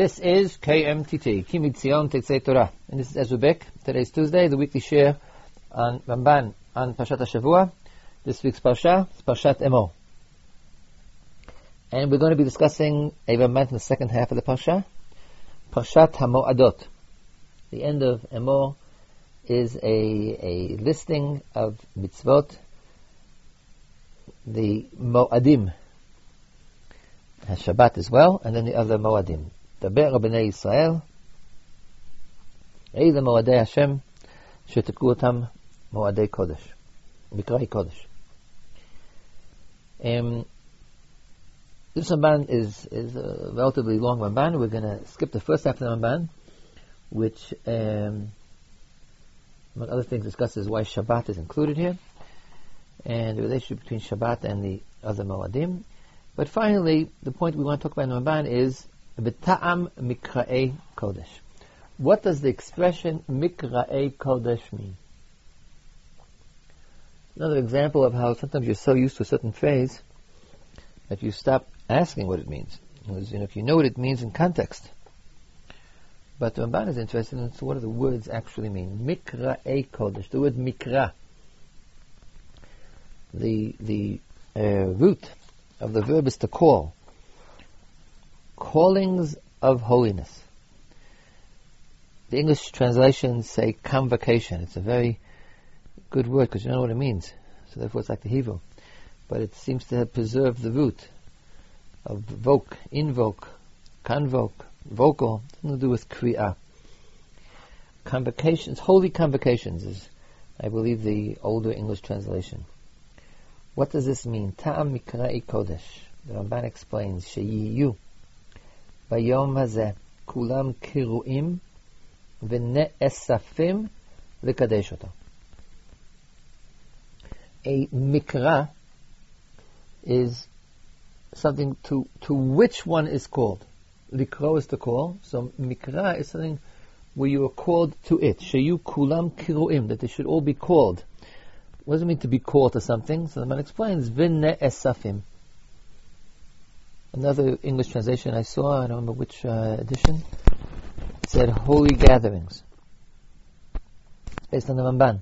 This is KMTT, Kimitzion Tetzet Torah, and this is Ezra Bek. Today is Tuesday, the weekly share on Ramban on Parashat HaShavua. This week's Parasha is Parashat Emor, and we're going to be discussing a Ramban in the second half of the Parasha, Parashat HaMo'adot. The end of Emor is a listing of mitzvot, the Mo'adim, Shabbat as well, and then the other Mo'adim. Daber b'nei Yisrael, either Mo'adei Hashem, shetikru otam Mo'adei Kodesh, Mikrei Kodesh. This Ramban is a relatively long Ramban. We're going to skip the first half of the Ramban, which, among other things, discusses why Shabbat is included here, and the relationship between Shabbat and the other Mo'adim. But finally, the point we want to talk about in the Ramban is B'ta'am Mikra'ei Kodesh. What does the expression Mikra'ei Kodesh mean? Another example of how sometimes you're so used to a certain phrase that you stop asking what it means. Because, if you know what it means in context. But the Ramban is interested in what do the words actually mean. Mikra'ei Kodesh. The word Mikra. The root of the verb is to call. Callings of holiness. The English translations say convocation. It's a very good word because you know what it means. So therefore it's like the Hebrew. But it seems to have preserved the root of voke, invoke, convoke, vocal. Nothing to do with kriya. Convocations, holy convocations is, I believe, the older English translation. What does this mean? Ta'am mikra'i kodesh. The Ramban explains, she'yiyu bayom hazeh kulam kiru'im v'ne'esafim l'kadesh oto. A mikra is something to which one is called. Likro is to call, so mikra is something where you are called to it. She'yu kulam kiru'im, that they should all be called. What does it mean to be called to something? So the man explains, v'ne'esafim. Another English translation I saw, I don't remember which edition, said holy gatherings. It's based on the Ramban.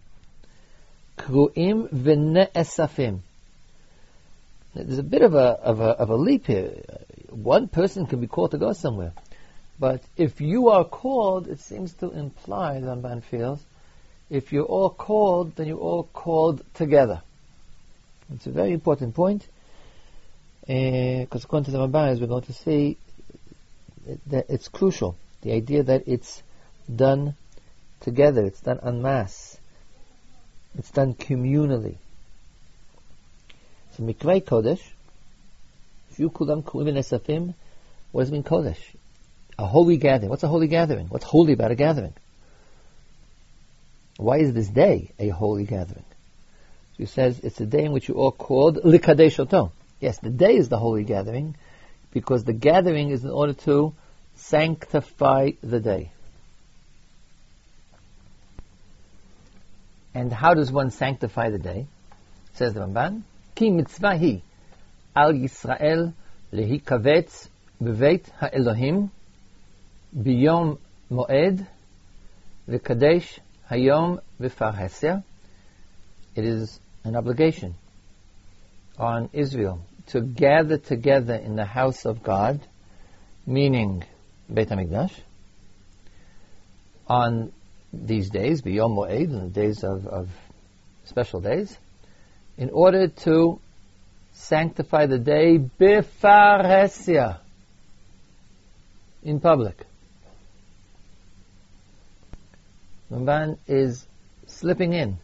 Kru'im v'ne'esafim. There's a bit of a leap here. One person can be called to go somewhere. But if you are called, it seems to imply, the Ramban feels, if you're all called, then you're all called together. It's a very important point. Because according to the Ramban, as we're going to see, that it's crucial. The idea that it's done together, it's done en masse, it's done communally. So Mikrei Kodesh, Shu Kulam Kulim Nesafim, what does it mean Kodesh? A holy gathering. What's a holy gathering? What's holy about a gathering? Why is this day a holy gathering? So he says it's a day in which you all called Likadesh Oto. Yes, the day is the holy gathering, because the gathering is in order to sanctify the day. And how does one sanctify the day? Says the Ramban, Ki mitzvahi al Yisrael lehikavetz b'veit ha'elohim biyom moed lekadesh hayom v'fahesya. It is an obligation on Israel to gather together in the house of God, meaning Beit HaMikdash, on these days, B'yom Mo'ed, on the days of special days, in order to sanctify the day B'Faresya, in public. Ramban is slipping in.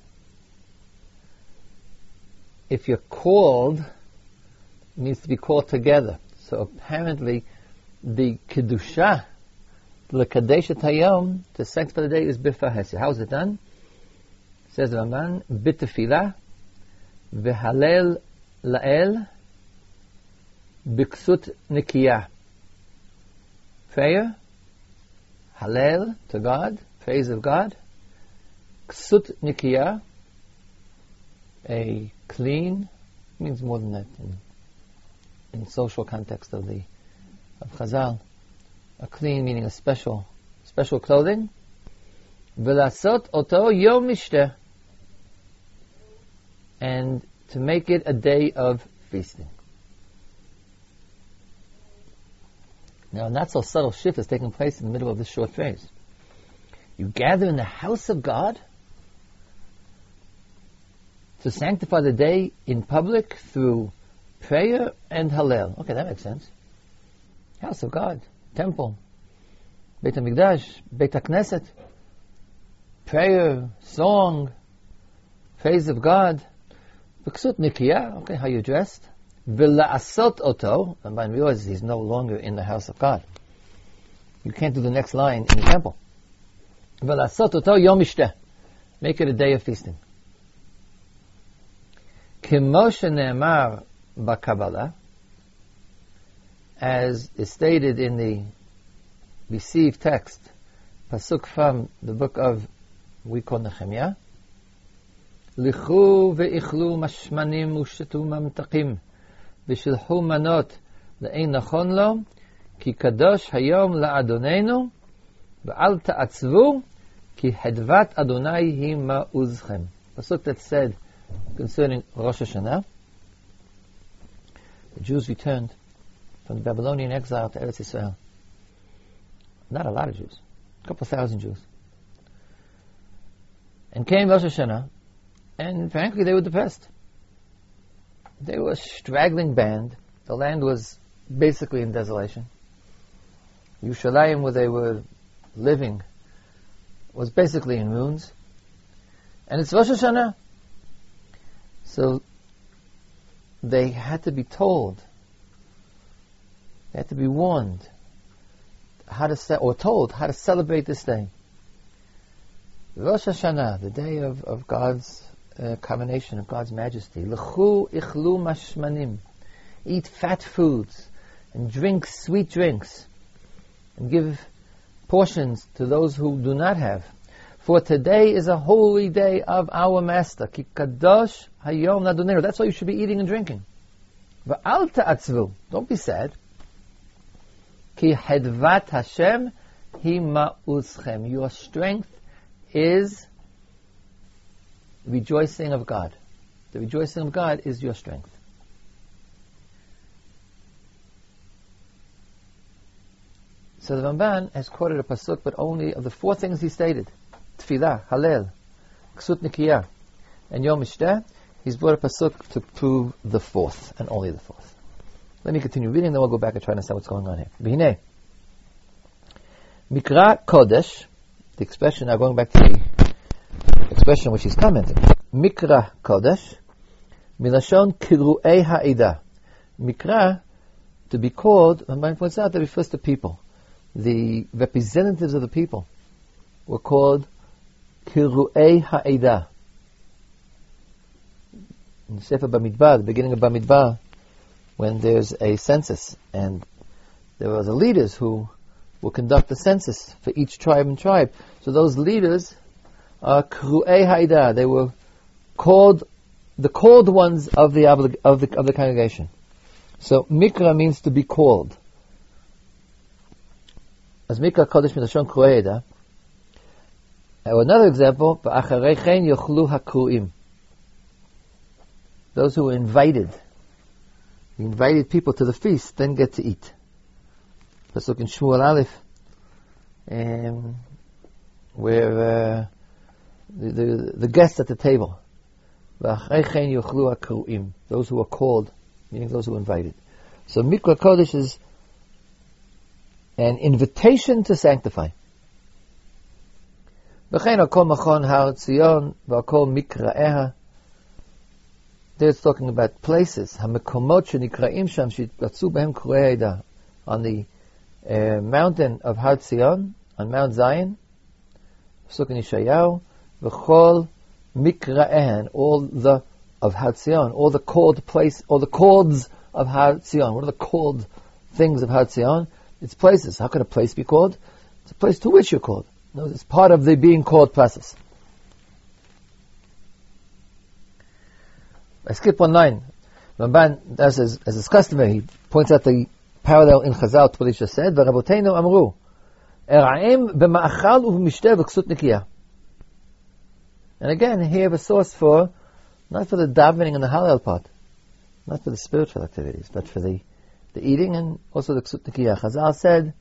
If you're called, it means to be called together. So apparently, the kedusha, the kadeshet hayom, the sanctify the day is b'fahesya. How is it done? Says Ramban, b'tefila, v'halel la'el, b'ksut nikiyah. Prayer, halel to God, praise of God, ksut nikiyah, a clean, means more than that in social context of Chazal, a clean meaning a special clothing. Velasot oto yom mishteh, and to make it a day of feasting. Now, a not so subtle shift is taking place in the middle of this short phrase. You gather in the house of God to sanctify the day in public through prayer and Hallel. Okay, that makes sense. House of God, temple, Beit HaMikdash, Beit Haknesset, prayer, song, praise of God. B'ksut nikiyah, okay, how you dressed. V'la'asot oto, and Ramban realizes he's no longer in the house of God. You can't do the next line in the temple. V'la'asot oto yom ishteh, make it a day of feasting. K'moshe ne'emar ba'Kabbalah, as is stated in the received text, pasuk from the book of Vayikon Nechemiah, Lichu ve'ichlu mashmanim u'shetu mamtaqim v'shilchu manot le'ein nachon lo ki kadosh hayom la'adoneinu v'al ta'atzvu ki hedvat Adonai hi ma'uzchem. Pasuk that said concerning Rosh Hashanah, the Jews returned from the Babylonian exile to Eretz Yisrael. Not a lot of Jews, a couple thousand Jews. And came Rosh Hashanah, and frankly, they were depressed. They were a straggling band. The land was basically in desolation. Yerushalayim, where they were living, was basically in ruins. And it's Rosh Hashanah. So they had to be told, they had to be warned, how to celebrate this day. Rosh Hashanah, the day of God's combination of God's majesty. Lechu ichlu mashmanim, eat fat foods and drink sweet drinks, and give portions to those who do not have. For today is a holy day of our Master. Ki kadosh hayom ladoneinu. That's why you should be eating and drinking. V'al ta'atzvu, don't be sad. Ki hedvat Hashem hi ma'uzchem. Your strength is rejoicing of God. The rejoicing of God is your strength. So the Ramban has quoted a pasuk, but only of the four things he stated: Tfilah, Halel, Ksut Nikiyah, and Yom Ishteh. He's brought a pasuk to prove the fourth, and only the fourth. Let me continue reading, then we'll go back and try to understand what's going on here. B'hinei, Mikra Kodesh, the expression, now going back to the expression which he's commenting. Mikra Kodesh, Milashon Kiru'ei Ha'idah. Mikra, to be called, Ramban points out that refers to people. The representatives of the people were called Kiru'ei Ha'idah. In the Sefer B'midba, the beginning of B'midba, when there's a census, and there were the leaders who will conduct the census for each tribe and tribe. So those leaders are Kru'ei Ha'idah. They were called, the called ones of the congregation. So Mikra means to be called. As Mikra Kodesh Milashon Kru'ei Ha'idah. Another example, V'achareichen yochlu hakru'im. Those who were invited people to the feast, then get to eat. Let's look in Shmuel Aleph, where the guests at the table, those who are called, meaning those who are invited. So Mikra Kodesh is an invitation to sanctify. There it's talking about places, on the mountain of Harzion, on Mount Zion, Yishayahu, v'chol mikra'en, all the called place, all the calls of Harzion. What are the called things of Harzion? It's places. How can a place be called? It's a place to which you're called. No, it's part of the being called process. I skip one line. Ramban, as is customary, he points out the parallel in Chazal to what he just said. V'raboteinu amru, era'im b'ma'achal u'b'mishteh v'ksut nikiyah. And again, here we have a source for, not for the davening and the halal part, not for the spiritual activities, but for the eating and also the ksut nikiyah. Chazal said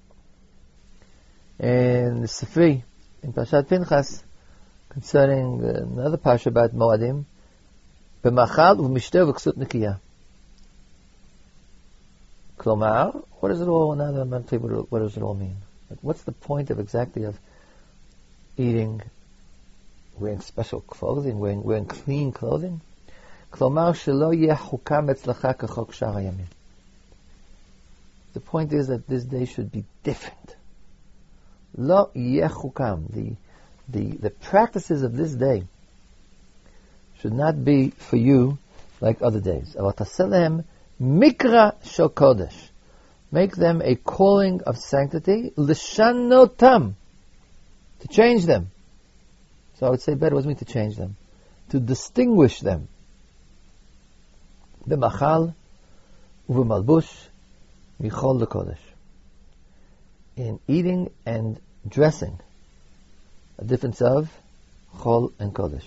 in the Sifri, in Pashat Pinchas, concerning another pasha about Mo'adim, b'machal u'b'mishteh v'ksut nikiyah. Klomar, what does it all, now that I'm not clear, what does it all mean? Like, what's the point of exactly of eating, wearing special clothing, wearing clean clothing? Klomar shelo yeh chukam etzlacha kachok shar hayamim. The point is that this day should be different. Lo yeh chukam, the practices of this day should not be for you like other days. Avataselem mikra shel kodesh. Make them a calling of sanctity. L'shanotam. To change them. So I would say better was me to change them. To distinguish them. B'machal u'b'malbush michol l'kodesh. In eating and dressing. A difference of chol and kodesh.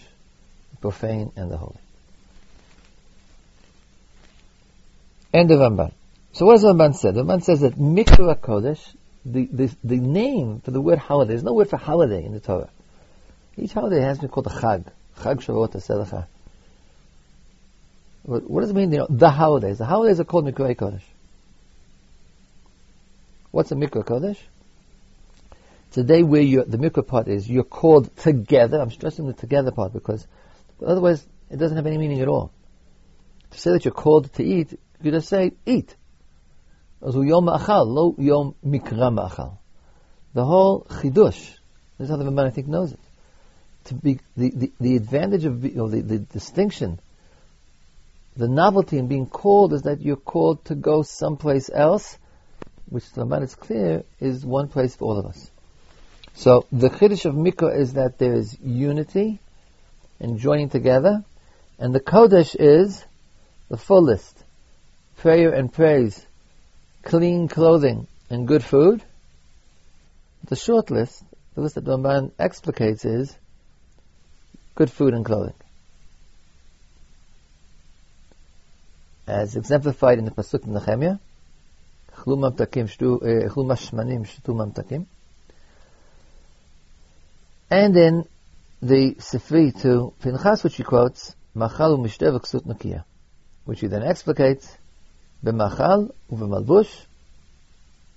The profane and the holy. End of Ramban. So what does Ramban say? Ramban says that Mikra Kodesh, the name for the word holiday, there's no word for holiday in the Torah. Each holiday has been called a Chag. Chag Shavuot HaSelecha. What does it mean, the holidays? The holidays are called Mikra Kodesh. What's a Mikra Kodesh? It's a day where the Mikra part is, you're called together. I'm stressing the together part because otherwise it doesn't have any meaning at all. To say that you're called to eat, you just say, eat. The whole chidush, this is how the Ramban I think knows it. To be the advantage of the distinction, the novelty in being called is that you're called to go someplace else, which the Ramban is clear is one place for all of us. So the chidush of Mikra is that there is unity and joining together, and the Kodesh is the fullest. Prayer and praise, clean clothing and good food. The short list, the list that Ramban explicates, is good food and clothing, as exemplified in the pasuk in Nehemiah, "Chlu mamtakim shtu mamtakim," and in the Sifri to Pinchas, which he quotes, "Machal u'mishteh v'ksut nikiyah," which he then explicates. B'machal u'b'malbush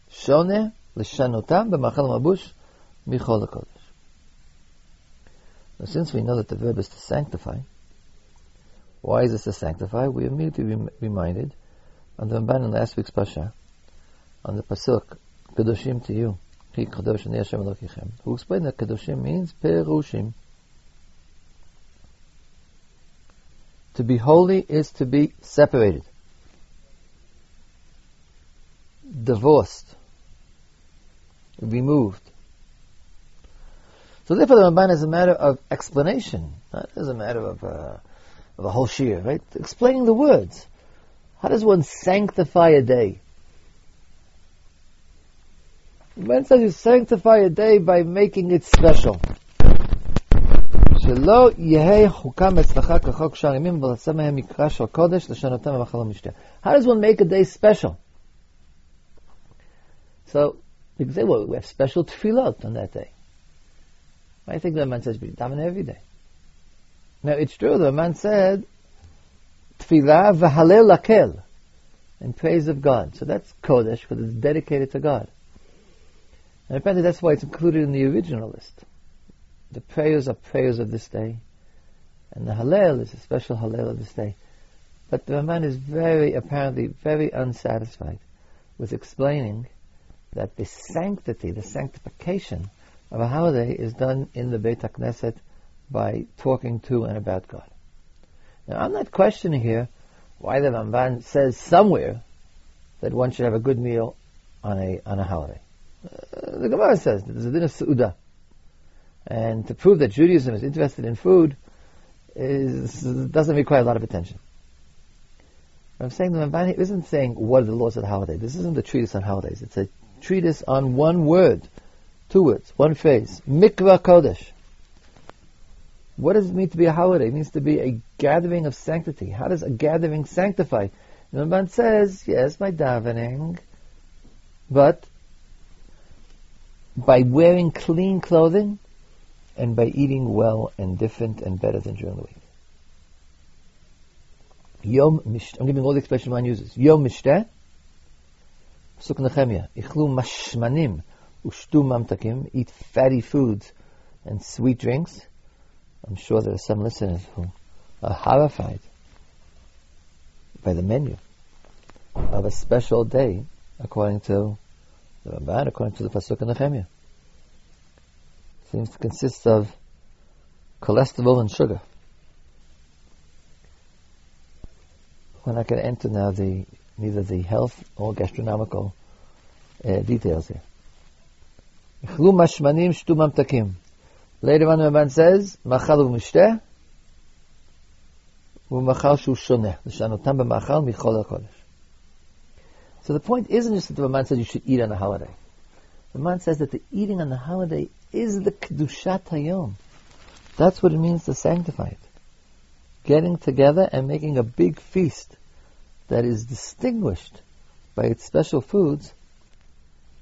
shone l'shanotam b'machal u'malbush michol l'kodesh. Now, since we know that the verb is to sanctify, why is this to sanctify? We are immediately reminded on the Ramban in last week's Pasha, on the Pasuk, Kedoshim to you, Ki Kadosh Ani Hashem Elokichem, who explained that Kedoshim means Perushim. To be holy is to be separated, divorced, removed. So therefore the Ramban is a matter of explanation, not as a matter of a whole shiur, right? Explaining the words. How does one sanctify a day? The Ramban says you sanctify a day by making it special. How does one make a day special? So, you can say, well, we have special tefillot on that day. I think the Ramban says, we daven every day. Now, it's true, the Ramban said, tefillah v'halel lakel, in praise of God. So that's Kodesh, because it's dedicated to God. And apparently that's why it's included in the original list. The prayers are prayers of this day, and the halel is a special halel of this day. But the Ramban is apparently very unsatisfied with explaining that the sanctity, the sanctification of a holiday is done in the Beit HaKnesset by talking to and about God. Now, I'm not questioning here why the Ramban says somewhere that one should have a good meal on a holiday. The Gemara says that there's a din of Seudah. And to prove that Judaism is interested in food doesn't require a lot of attention. I'm saying the Ramban isn't saying what are the laws of the holiday. This isn't a treatise on holidays. It's a treatise on one word, two words, one phrase. Mikvah Kodesh. What does it mean to be a holiday? It means to be a gathering of sanctity. How does a gathering sanctify? The Ramban says, yes, by davening, but by wearing clean clothing and by eating well and different and better than during the week. Yom Mishteh. I'm giving all the expression one uses. Yom Mishteh. Pasuk Nechemiah. Ichlu mashmanim ushtu mamtakim. Eat fatty foods and sweet drinks. I'm sure there are some listeners who are horrified by the menu of a special day, according to the Ramban, according to the Pasuk Nechemiah. It seems to consist of cholesterol and sugar. We're not going to enter now neither the health or gastronomical details here. Ichlu mashmanim shtu mamtakim. Later on the Ramban says, Machal u'mishteh u'machal shu shoneh. L'shanotam b'machal michol ha'kodesh. So the point isn't just that the Ramban says you should eat on a holiday. The Ramban says that the eating on the holiday is the kedushat hayom. That's what it means to sanctify it. Getting together and making a big feast that is distinguished by its special foods,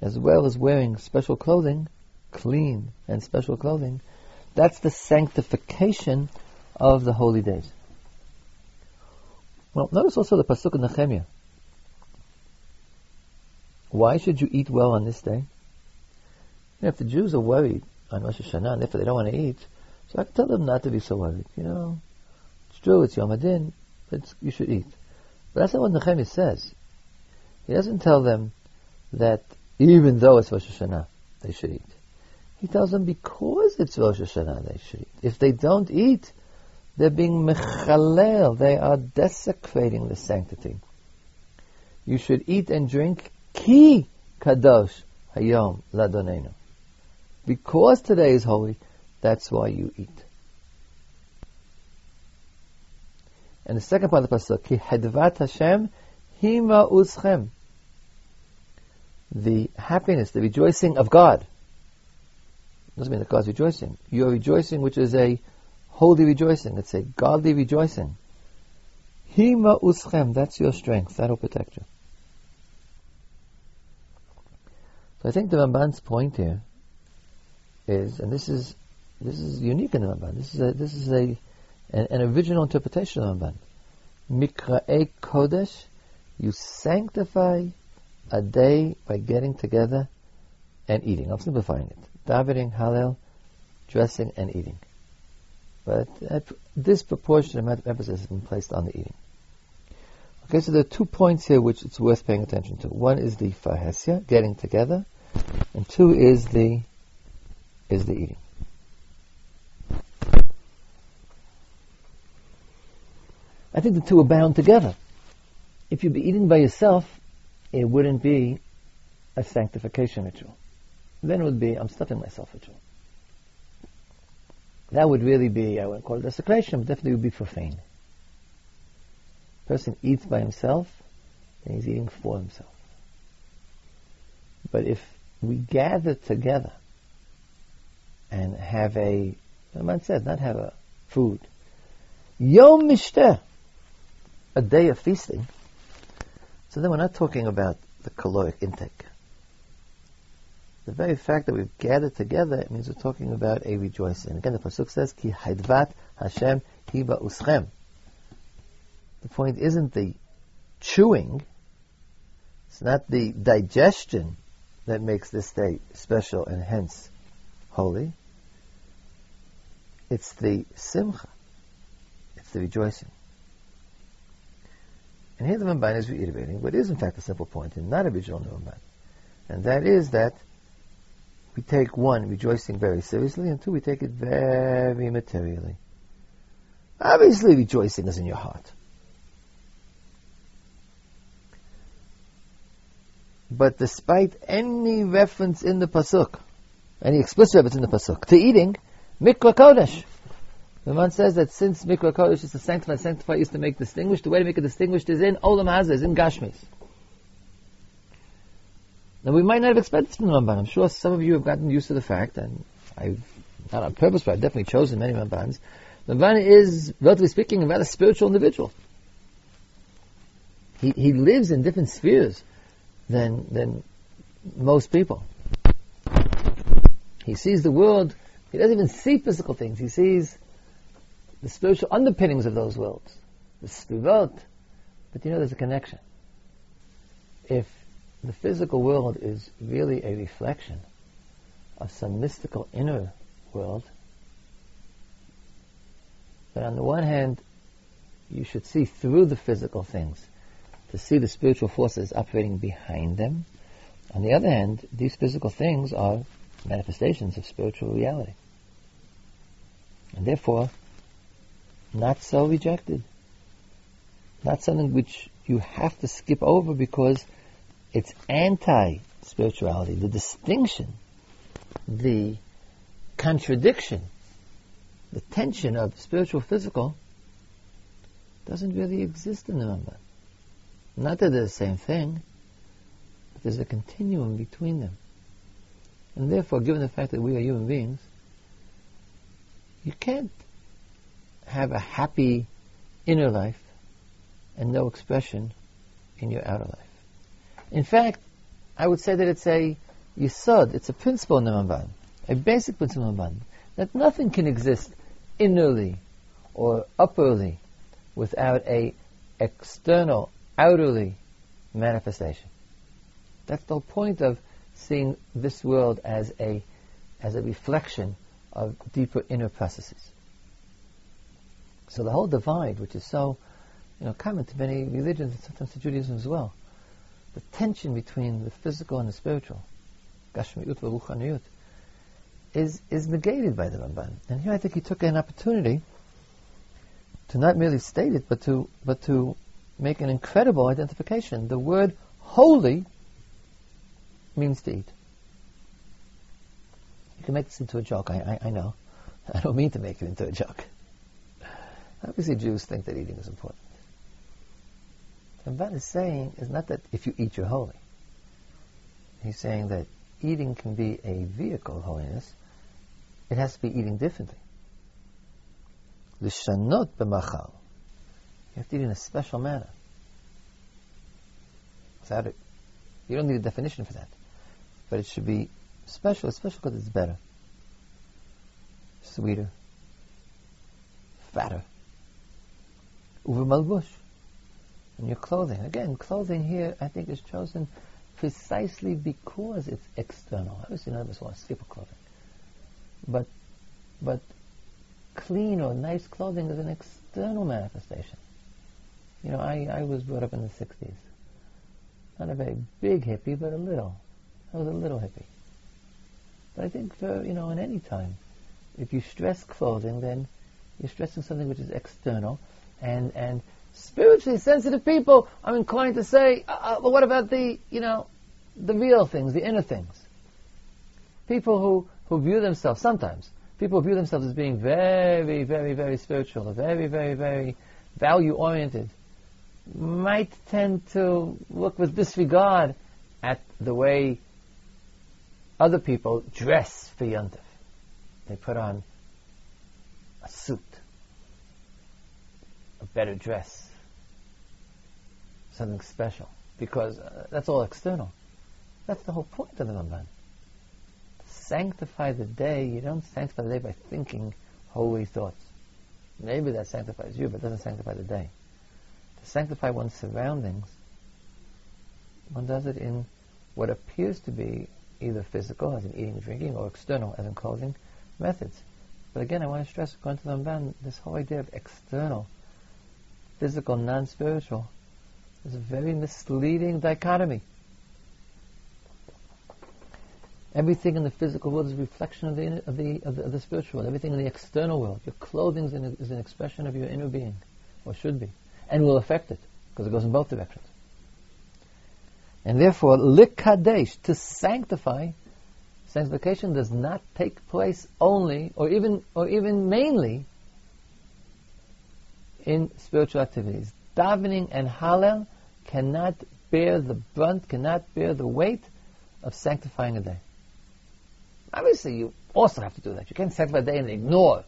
as well as wearing special clothing, clean and special clothing. That's the sanctification of the holy days. Well, notice also the Pasuk in Nehemiah. Why should you eat well on this day? If the Jews are worried on Rosh Hashanah, and therefore they don't want to eat, so I can tell them not to be so worried. It's true, it's Yom Hadin, but you should eat. But that's not what Nehemiah says. He doesn't tell them that even though it's Rosh Hashanah, they should eat. He tells them because it's Rosh Hashanah, they should eat. If they don't eat, they're being mechalel, they are desecrating the sanctity. You should eat and drink ki kadosh hayom ladonenu. Because today is holy, that's why you eat. And the second part of the pasuk, ki hedvat Hashem hima uschem. The happiness, the rejoicing of God. It doesn't mean that God's rejoicing. You're rejoicing, which is a holy rejoicing. It's a godly rejoicing. Hima uschem. That's your strength. That'll protect you. So I think the Ramban's point here is, and this is unique in the Ramban. This is an original interpretation of Ramban. Mikra'ei Kodesh, you sanctify a day by getting together and eating. I'm simplifying it. Davening, Hallel, dressing and eating. But a disproportionate amount of emphasis has been placed on the eating. Okay, so there are 2 points here which it's worth paying attention to. One is the Fahesya, getting together, and two is the eating. I think the two are bound together. If you'd be eating by yourself, it wouldn't be a sanctification ritual. Then it would be, I'm stuffing myself ritual. That would really be, I wouldn't call it desecration, but definitely would be profane. A person eats by himself, and he's eating for himself. But if we gather together and have the man said, not have a food, Yom Mishteh, a day of feasting. So then we're not talking about the caloric intake. The very fact that we've gathered together, it means we're talking about a rejoicing. Again, the pasuk says, Ki hadvat Hashem hi ba'uschem. The point isn't the chewing, it's not the digestion that makes this day special and hence holy. It's the simcha. It's the rejoicing. And here the Ramban is reiterating what is in fact a simple point and not original in the Ramban. And that is that we take one, rejoicing very seriously, and two, we take it very materially. Obviously rejoicing is in your heart. But despite any reference in the Pasuk, any explicit reference in the Pasuk, to eating, Mikra Kodesh, Ramban says that since Mikra Kodesh is to sanctify is to make distinguished, the way to make it distinguished is in Olam Hazeh, is in Gashmis. Now we might not have expected from Ramban. I'm sure some of you have gotten used to the fact, and I've, not on purpose, but I've definitely chosen many Rambans. Ramban is, relatively speaking, a rather spiritual individual. He lives in different spheres than most people. He sees the world, he doesn't even see physical things, he sees the spiritual underpinnings of those worlds, the spivot. But you know there's a connection. If the physical world is really a reflection of some mystical inner world, but on the one hand, you should see through the physical things to see the spiritual forces operating behind them. On the other hand, these physical things are manifestations of spiritual reality. And therefore, not so rejected. Not something which you have to skip over because it's anti-spirituality. The distinction, the contradiction, the tension of spiritual-physical doesn't really exist in the Ramban. Not that they're the same thing, but there's a continuum between them. And therefore, given the fact that we are human beings, you can't have a happy inner life and no expression in your outer life. In fact, I would say that it's a yisod, it's a principle in the Ramban, a basic principle in the Ramban, that nothing can exist innerly or upperly without a external outerly manifestation. That's the whole point of seeing this world as a reflection of deeper inner processes. So the whole divide, which is so common to many religions and sometimes to Judaism as well, the tension between the physical and the spiritual, Gashmiut and Ruchniyut, is negated by the Ramban. And here I think he took an opportunity to not merely state it, but to make an incredible identification. The word holy means to eat. You can make this into a joke, I know. I don't mean to make it into a joke. Obviously Jews think that eating is important. And what Ramban is saying is not that if you eat you're holy. He's saying that eating can be a vehicle of holiness. It has to be eating differently. L'shanot b'machal. You have to eat in a special manner. Without it, you don't need a definition for that. But it should be special, especially because it's better, sweeter, fatter. Uvemalbush. And your clothing. Again, clothing here, I think, is chosen precisely because it's external. Obviously, none of us want simple clothing. But clean or nice clothing is an external manifestation. I was brought up in the 60s. Not a very big hippie, but a little. I was a little hippie. But I think for, in any time, if you stress clothing, then you're stressing something which is external. And spiritually sensitive people, I'm inclined to say, but what about the real things, the inner things? People who view themselves, sometimes, people view themselves as being very, very, very spiritual, or very, very, very value-oriented, might tend to look with disregard at the way other people dress for Yontif. They put on a suit, a better dress, something special, because that's all external. That's the whole point of the Ramban. Sanctify the day. You don't sanctify the day by thinking holy thoughts. Maybe that sanctifies you, but it doesn't sanctify the day. To sanctify one's surroundings, one does it in what appears to be either physical, as in eating and drinking, or external, as in clothing, methods. But again, I want to stress, according to the Ramban, this whole idea of external, physical, non-spiritual, is a very misleading dichotomy. Everything in the physical world is a reflection of the spiritual world. Everything in the external world, your clothing is an expression of your inner being, or should be, and will affect it because it goes in both directions. And therefore, likadesh, to sanctify, sanctification does not take place only, or even mainly, in spiritual activities. Davening and Hallel cannot bear the brunt, cannot bear the weight of sanctifying a day. Obviously, you also have to do that. You can't sanctify a day and ignore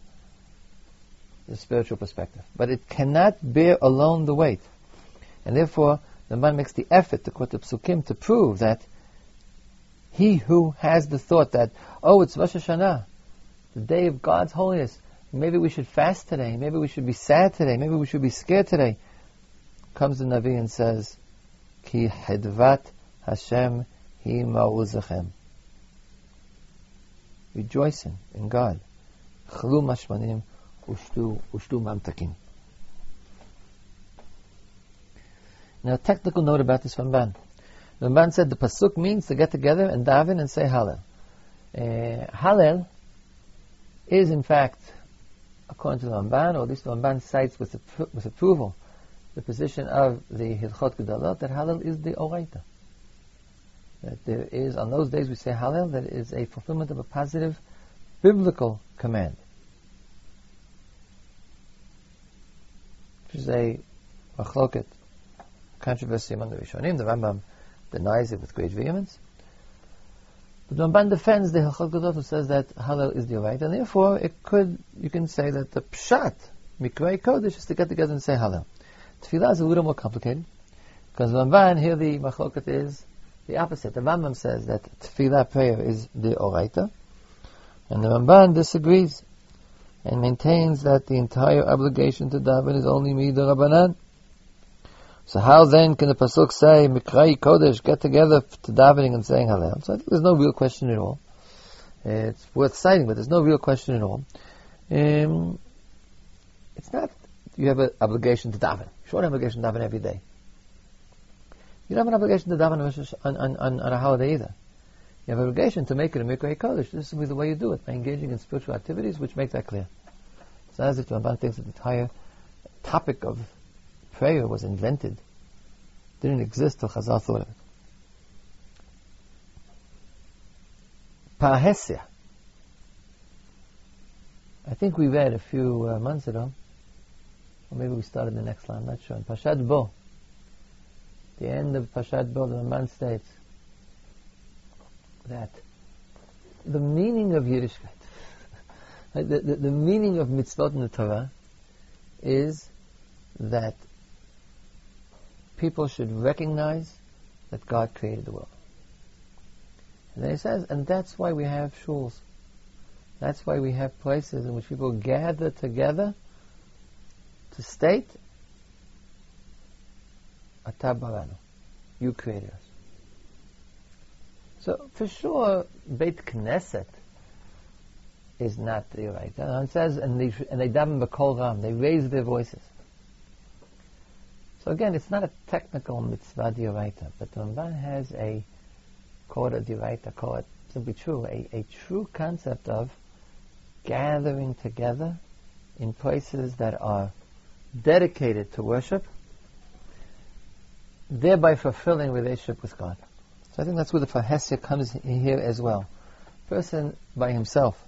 the spiritual perspective. But it cannot bear alone the weight. And therefore, the man makes the effort to quote the Psukim to prove that he who has the thought that, oh, it's Rosh Hashanah, the day of God's holiness, maybe we should fast today, maybe we should be sad today, maybe we should be scared today, comes the Navi and says, Ki Hedvat Hashem Hi Ma'uzachem. Rejoicing in God. Chlu mashmanim ushtu mamtakim. Now, technical note about this Ramban. Ramban said the pasuk means to get together and daven and say Hallel. Hallel is, in fact, according to the Ramban, or at least the Ramban cites with approval, the position of the Hilchot Gedolot that Hallel is the Oraita. That there is, on those days we say Hallel, that is a fulfillment of a positive biblical command. Which is a machloket, controversy among the Rishonim. The Rambam denies it with great vehemence. But the Ramban defends the Hilchot Gedolot, who says that Hallel is the Oraita, and therefore you can say that the Pshat, Mikrei Kodesh, is to get together and say Hallel. Tefillah is a little more complicated, because Ramban, here the machloket is the opposite. The Rambam says that Tefillah prayer is the Oraita, and the Ramban disagrees and maintains that the entire obligation to daven is only Midah Rabbanan. So how then can the pasuk say Mikrei Kodesh, get together to davening and saying Hallel? So I think there's no real question at all. It's worth citing, but there's no real question at all. It's not you have an obligation to daven. Short obligation to daven every day. You don't have an obligation to daven on a holiday either. You have an obligation to make it a Mikrei Kodesh. This is the way you do it, by engaging in spiritual activities, which make that clear. It's not as if the Ramban thinks that the entire topic of prayer was invented. It didn't exist till Chazal thought of it. Fahesya. I think we read a few months ago, or maybe we started the next line, I'm not sure. In Pashat Bo, the end of Pashat Bo, the Ramban states that the meaning of Yiddishkeit, the meaning of mitzvot in the Torah, is that people should recognize that God created the world. And then he says, and that's why we have shuls. That's why we have places in which people gather together to state, Ata baranu, you created us. So for sure, Beit Haknesset is not the right. And it says, and they daven b'kol ram, they raise their voices. So again, it's not a technical mitzvah d'oraita, but the Ramban has a kodah d'oraita, kodah simply true, a true concept of gathering together in places that are dedicated to worship, thereby fulfilling relationship with God. So I think that's where the Fahesya comes in here as well. Person by himself,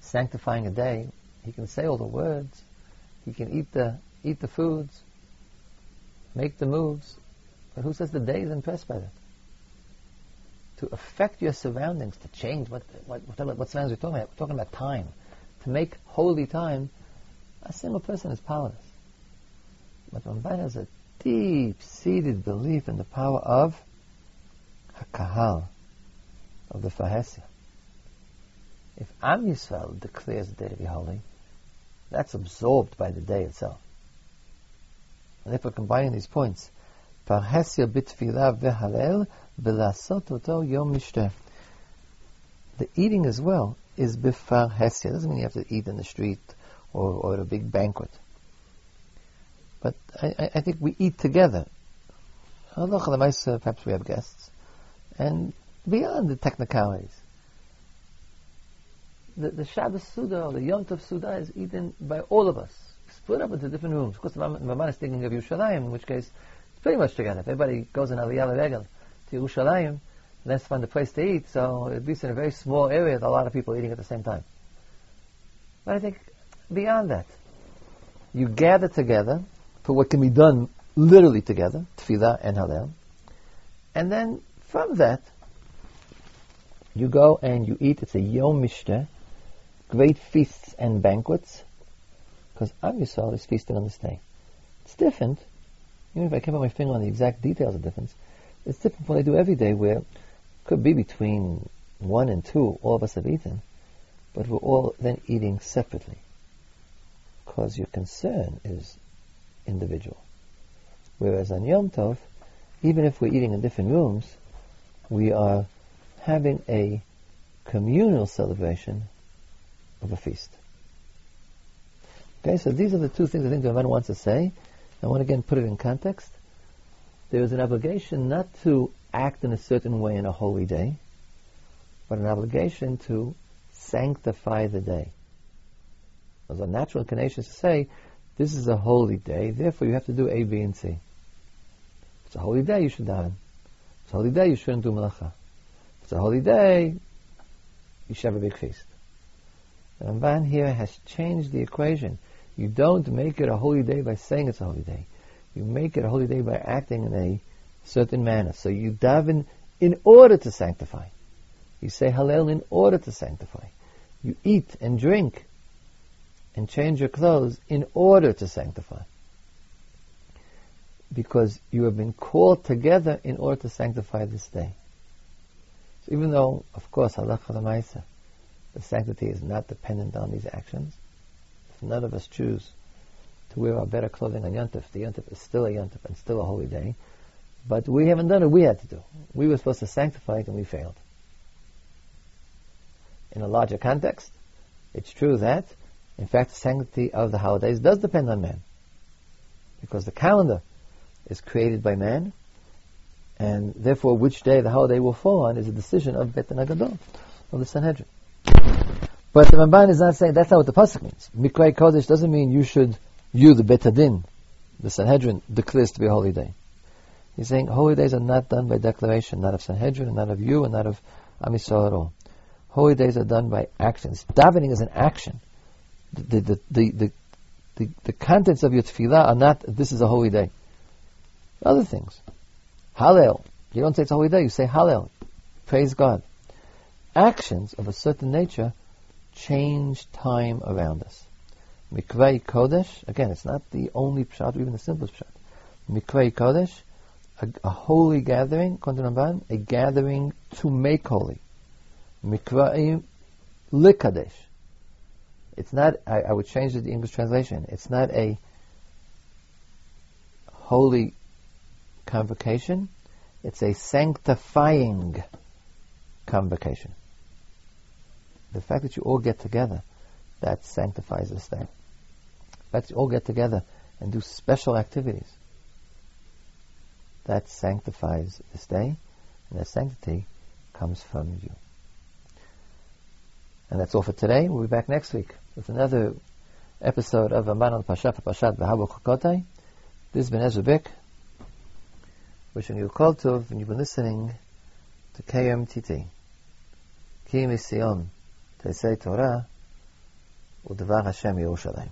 sanctifying a day, he can say all the words, he can eat the foods, make the moves, but who says the day is impressed by that? To affect your surroundings, to change what surroundings we're talking about. We're talking about time. To make holy time, a single person is powerless. But Ramban has a deep-seated belief in the power of HaKahal, of the Fahesya. If Am Yisrael declares the day to be holy, that's absorbed by the day itself. And therefore, combining these points, Fahesya b'tfilah v'halel b'lasot oto yom mishteh. The eating as well is b'fahesya. It doesn't mean you have to eat in the street or at a big banquet. But I think we eat together. Perhaps we have guests. And beyond the technicalities, the Shabbos Suda or the Yontif Suda is eaten by all of us, split up into different rooms. Of course, Ramban is thinking of Yerushalayim, in which case it's pretty much together. If everybody goes in Aliyah Regel to Yerushalayim, that's find a place to eat, so at least in a very small area, there are a lot of people eating at the same time. But I think beyond that, you gather together for what can be done literally together, Tefillah and Hallel, and then from that you go and you eat. It's a Yom Mishneh, great feasts and banquets, because Am Yisrael is feasting on this day. It's different, even if I can't put my finger on the exact details of the difference, it's different from what I do every day, where it could be between 1 and 2, all of us have eaten, but we're all then eating separately, because your concern is individual. Whereas on Yom Tov, even if we're eating in different rooms, we are having a communal celebration of a feast. Okay, so these are the two things I think the Ramban wants to say. I want to again put it in context. There is an obligation not to act in a certain way on a holy day, but an obligation to sanctify the day. There's a natural inclination to say, this is a holy day, therefore you have to do A, B, and C. If it's a holy day, you should daven. If it's a holy day, you shouldn't do melacha. If it's a holy day, you should have a big feast. The Ramban here has changed the equation. You don't make it a holy day by saying it's a holy day. You make it a holy day by acting in a certain manner. So you daven in order to sanctify. You say Hallel in order to sanctify. You eat and drink and change your clothes in order to sanctify. Because you have been called together in order to sanctify this day. So even though, of course, halacha l'maaseh, the sanctity is not dependent on these actions, if none of us choose to wear our better clothing on Yontif, the Yontif is still a Yontif and still a holy day, but we haven't done what we had to do. We were supposed to sanctify it and we failed. In a larger context, it's true that, in fact, the sanctity of the holidays does depend on man, because the calendar is created by man, and therefore which day the holiday will fall on is a decision of Betanagadon, of the Sanhedrin. But the Ramban is not saying that's not what the pasuk means. Mikray Kodesh doesn't mean you the Beit HaDin, the Sanhedrin, declares to be a holy day. He's saying holy days are not done by declaration, not of Sanhedrin, and not of you, and not of Am Yisrael at all. Holy days are done by actions. Davening is an action. The contents of your tefillah are not, this is a holy day. Other things. Hallel. You don't say it's a holy day, you say Hallel. Praise God. Actions of a certain nature change time around us. Mikrei Kodesh, again, it's not the only pshat, or even the simplest pshat. Mikrei Kodesh, a holy gathering, a gathering to make holy. Mikraim Likadesh. It's not, I would change the English translation, it's not a holy convocation, it's a sanctifying convocation. The fact that you all get together, that sanctifies this thing. The fact that you all get together and do special activities, that sanctifies this day, and that sanctity comes from you. And that's all for today. We'll be back next week with another episode of Aman al Pashat. This has been Ezra Bek, wishing you kol tov, and you've been listening to KMTT. Kimitzion Tetzet Torah, U'Dvar Hashem Yerushalayim.